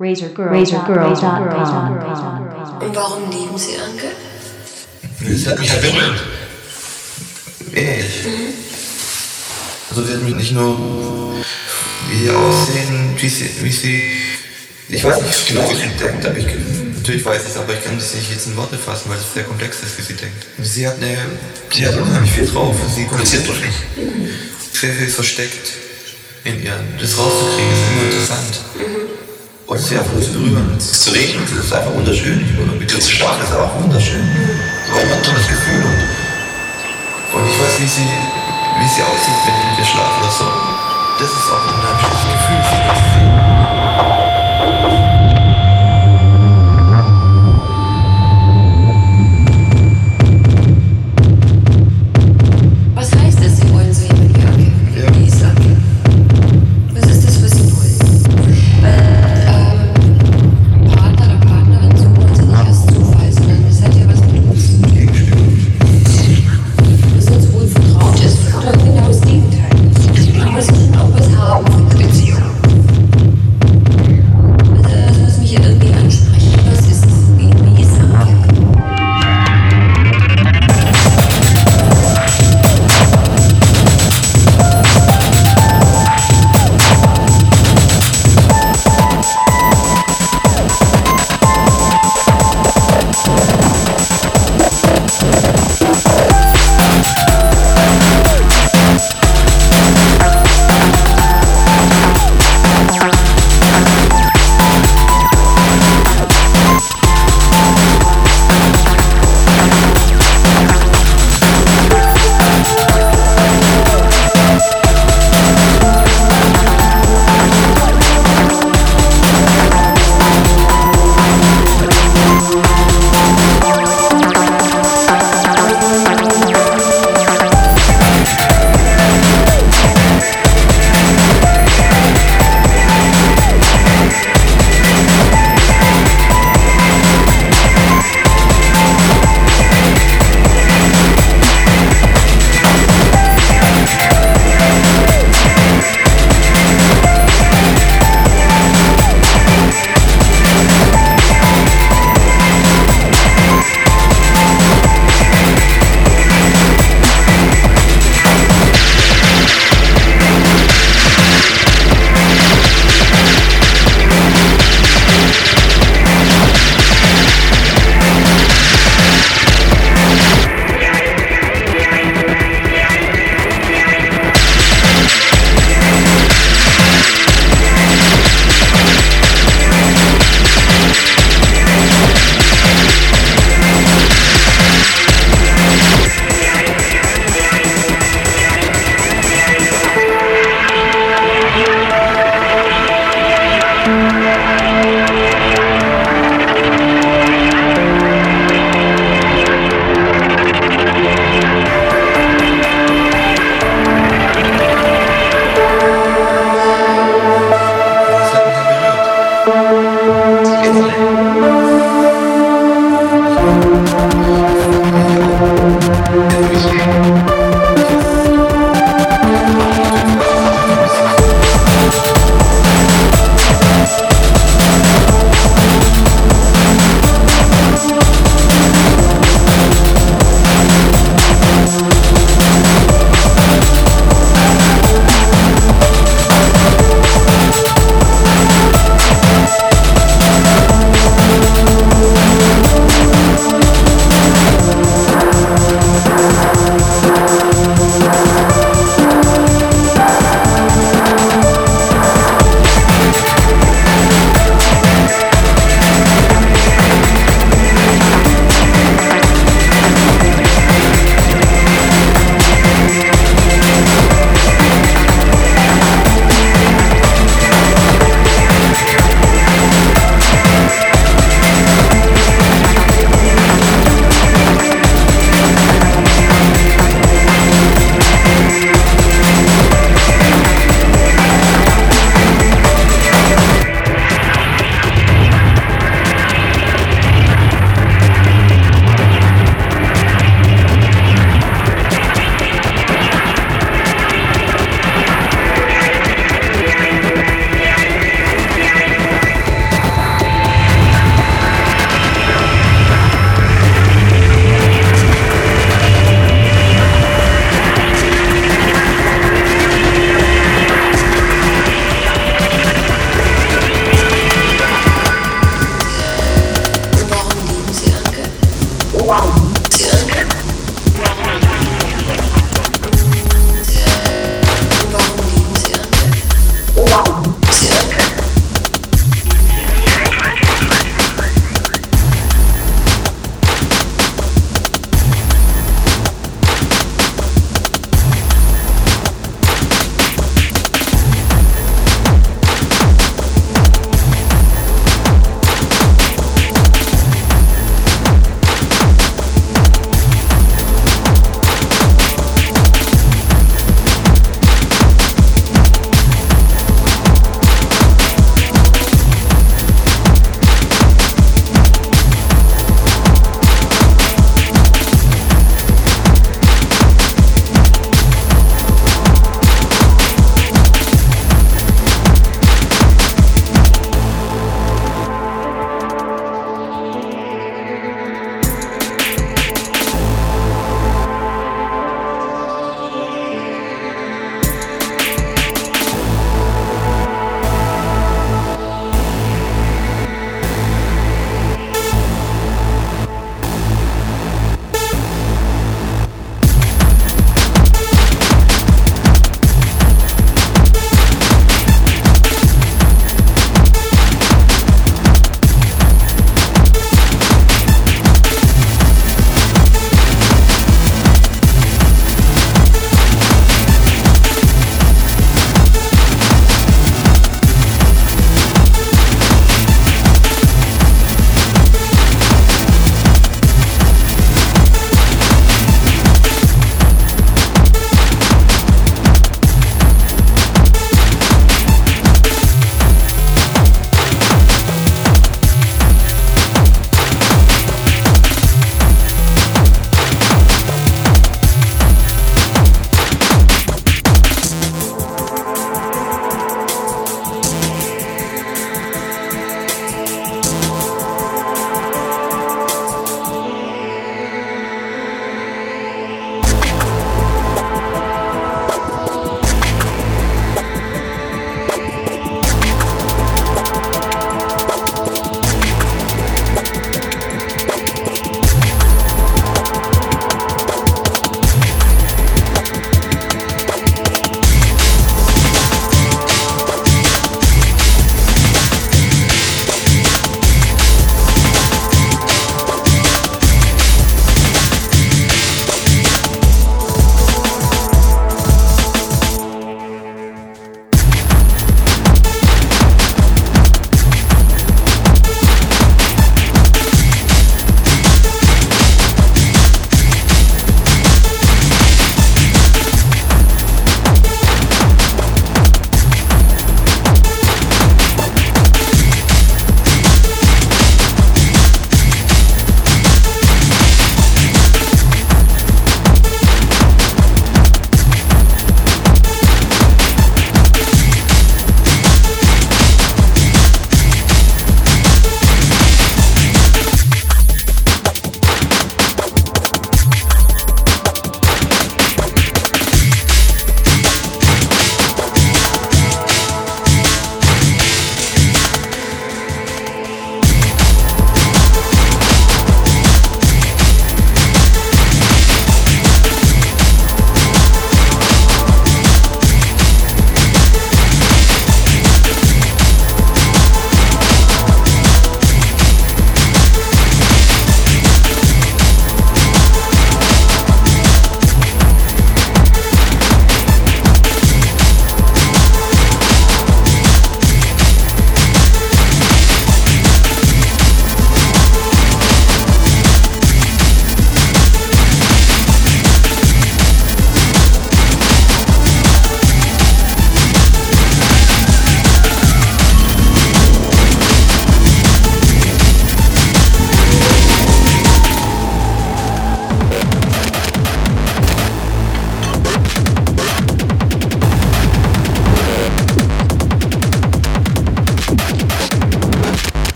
Razor Girls. Razor Girls. Und warum lieben Sie Anke? Es hat mich berührt. Ehrlich. Also sie hat mich nicht nur wie aussehen, wie sie... Ich weiß nicht genau, wie sie denkt, aber natürlich weiß ich es, aber ich kann das nicht jetzt in Worte fassen, weil es sehr komplex ist, wie sie denkt. Sie hat unheimlich viel drauf. Sie kommuniziert doch nicht. Sehr viel versteckt in ihr. Das rauszukriegen ist immer interessant. Und sie einfach zu berühren. Es zu reden, das ist einfach wunderschön. Mit ihr zu schlafen ist auch wunderschön. Aber man hat schon das Gefühl. Und ich weiß, wie sie aussieht, wenn ich mit ihr schlafe oder so. Das ist auch ein unheimliches Gefühl. Genau das Gegenteil. Aber sie sind auch was haben von Beziehungen.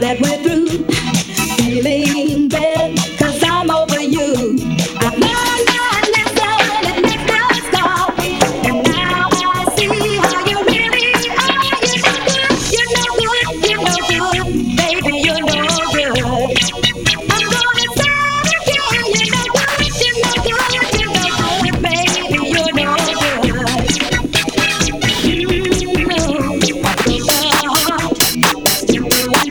now that we're through, stay in bed, 'cause I'm over you. I learned my lesson when it makes no stop, and now I see how you really are. You're no good, baby, you're no good. I'm gonna tell you, you're no good, baby, you're no good. I broke the heart, still do I true. I left the world for someone like you. I beg his forgiveness, I'm bending me. I wasn't blaming what he said to me. It's so good. I'm such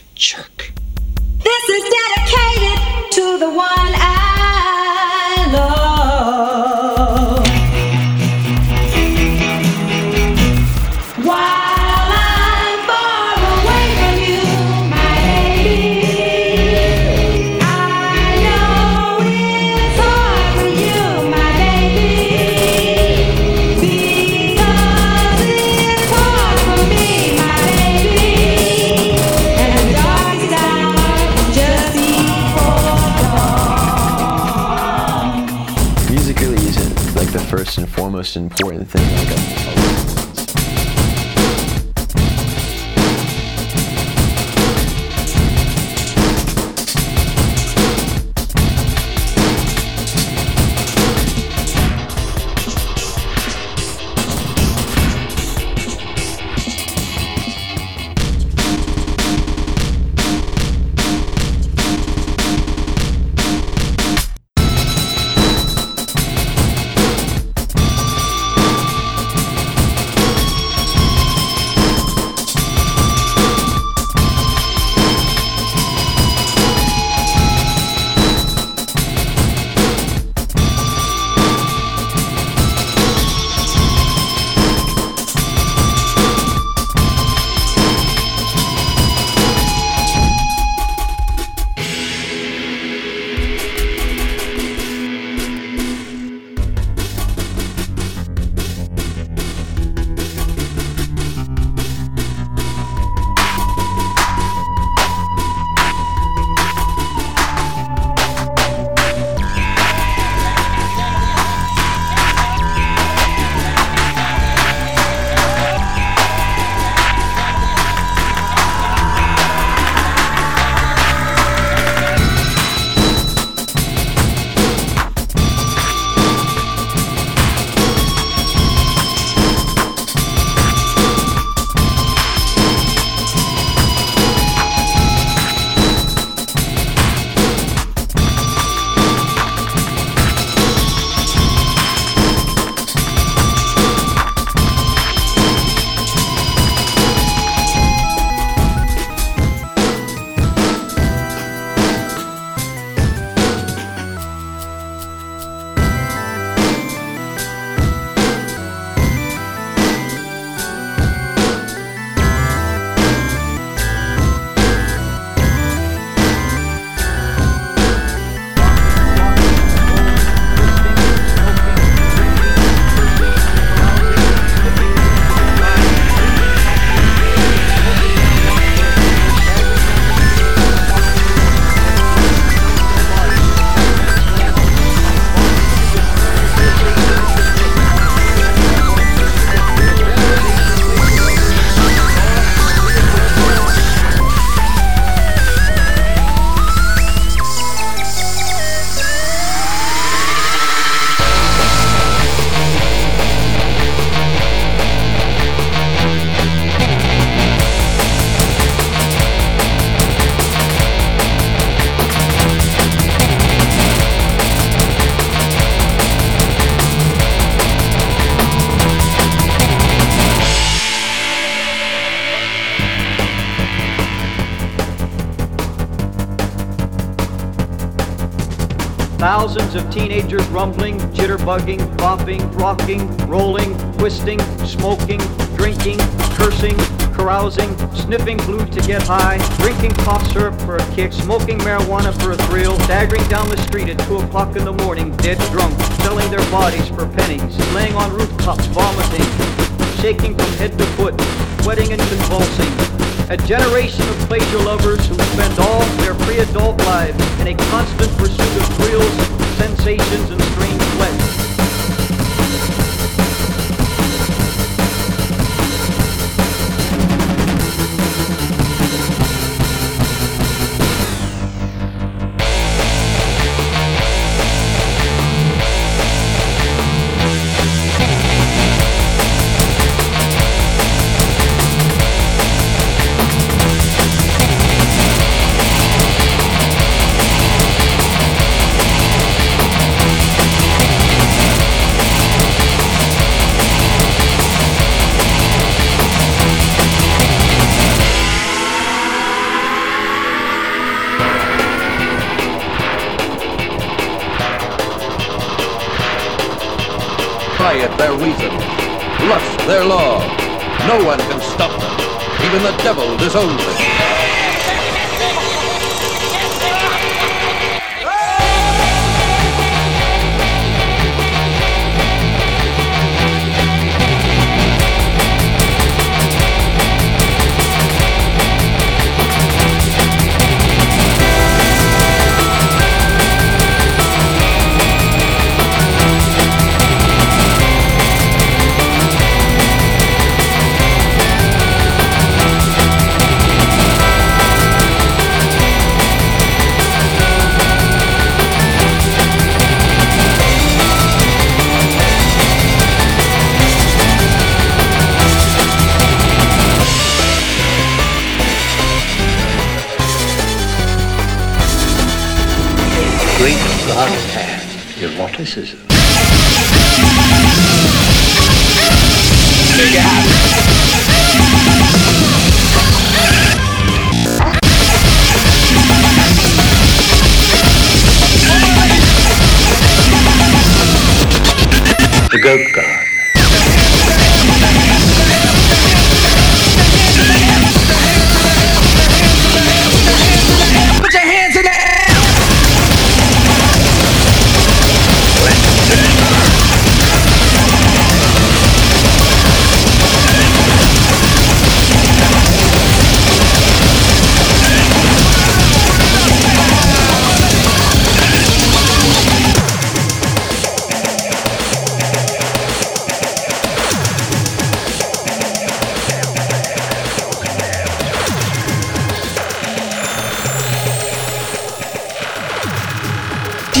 a jerk. This is dedicated to the one I love. While I'm far away from you, my baby, I know it's hard for you, my baby, because it's hard for me, my baby. And dark is out just before dawn. Music really isn't like the first and foremost important thing. Thousands of teenagers rumbling, jitterbugging, bopping, rocking, rolling, twisting, smoking, drinking. drinking, cursing, carousing, sniffing glue to get high, drinking cough syrup for a kick, smoking marijuana for a thrill, staggering down the street at 2 o'clock in the morning, dead drunk, selling their bodies for pennies, laying on rooftops, vomiting, shaking from head to foot, sweating and convulsing. A generation of pleasure lovers who spend all their pre-adult lives in a constant pursuit of thrills, sensations, and strange pleasures. Their reason, lust their law. No one can stop them. Even the devil disowns them. Great large hand, eroticism. The goat guard.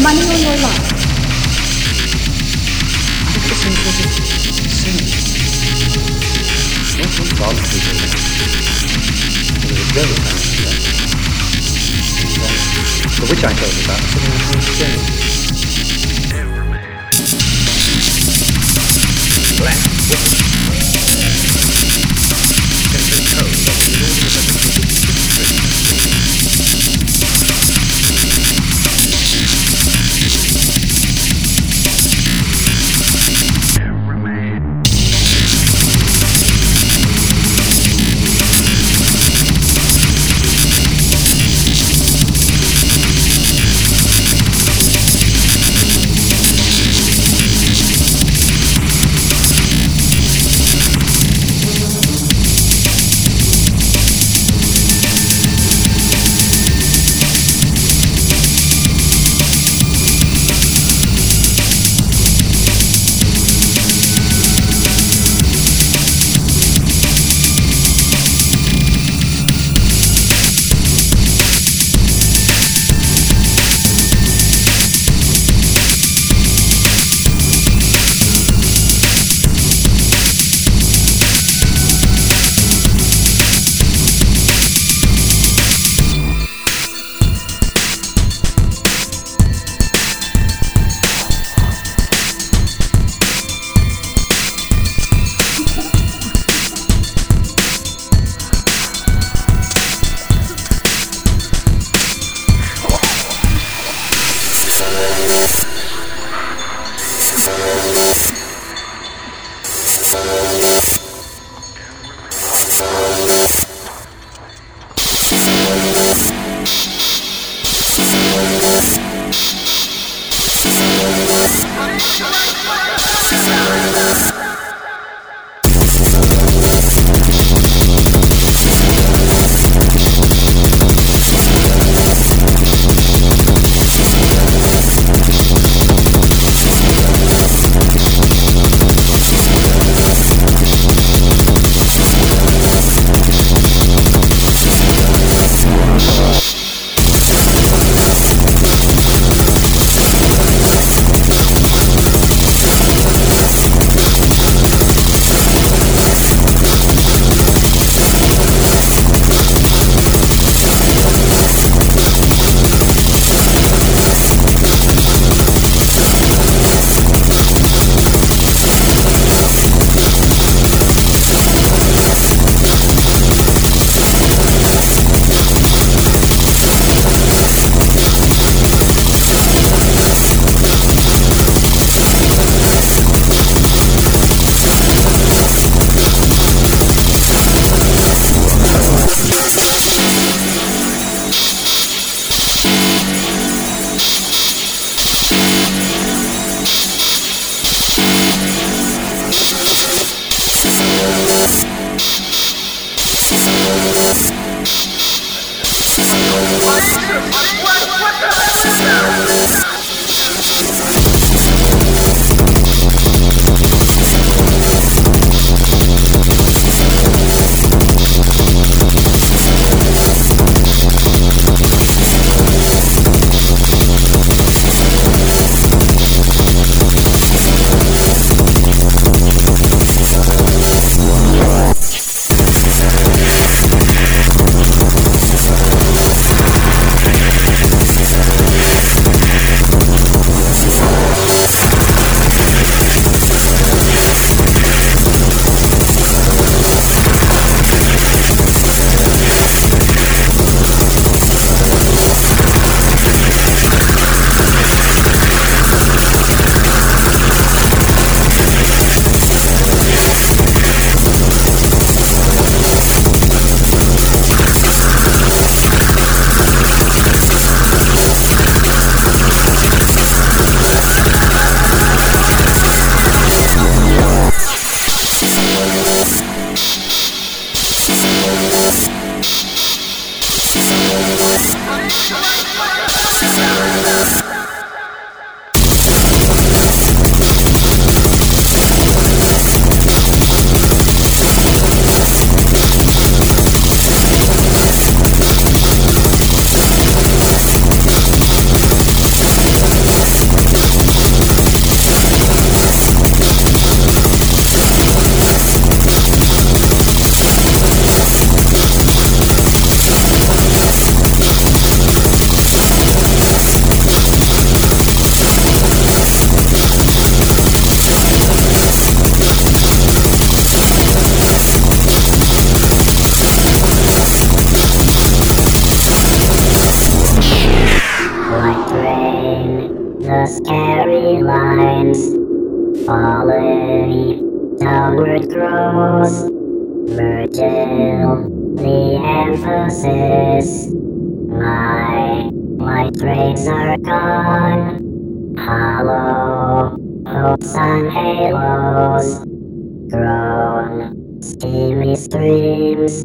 Money on your life. For which I told you about would cross. Mergel, the emphasis. My tricks are gone. Hollow, old sun halos. Grown, steamy streams.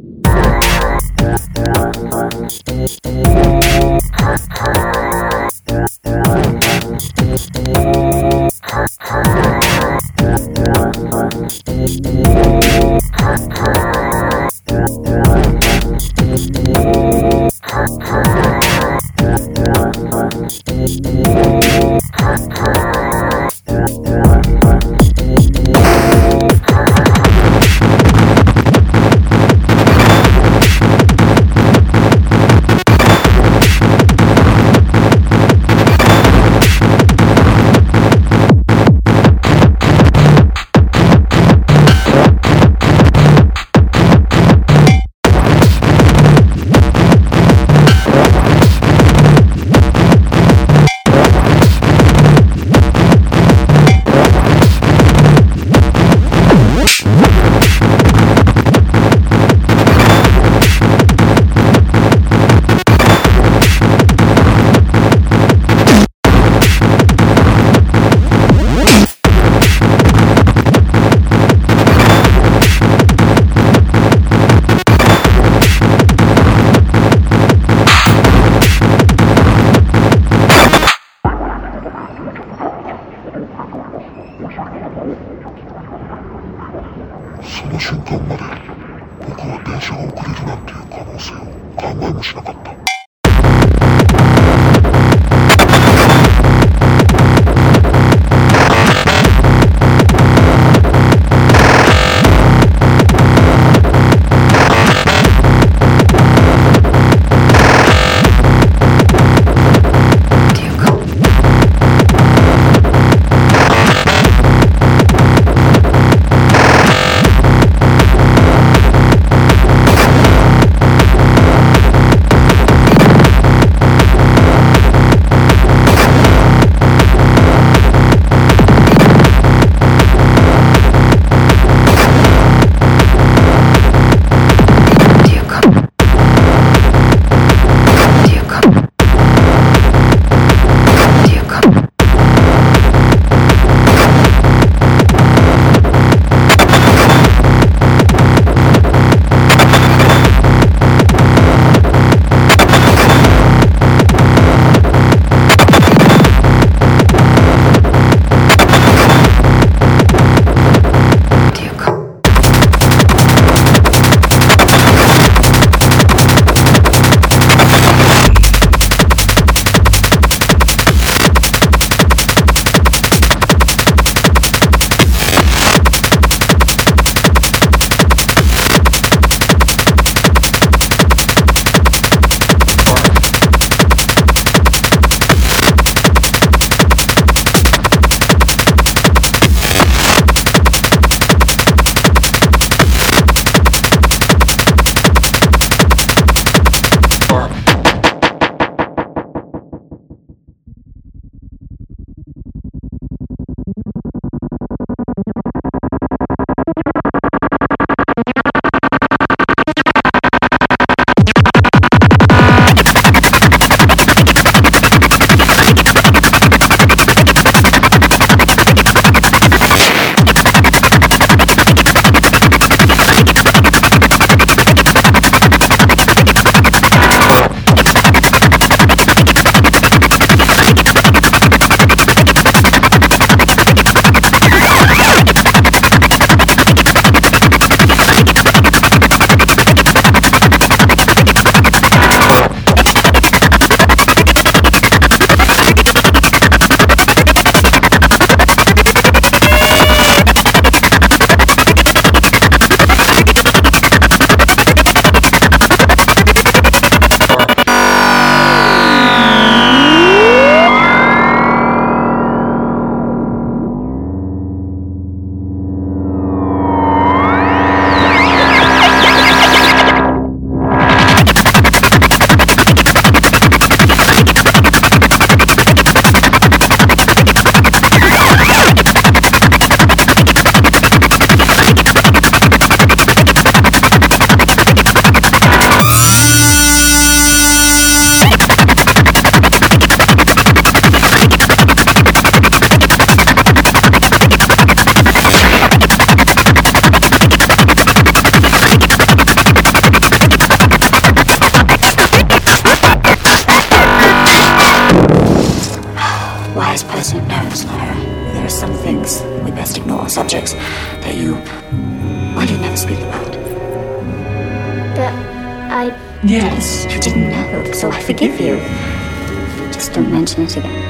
Why do you never speak about it? But I... Yes, you didn't know, so I forgive you. Just don't mention it again.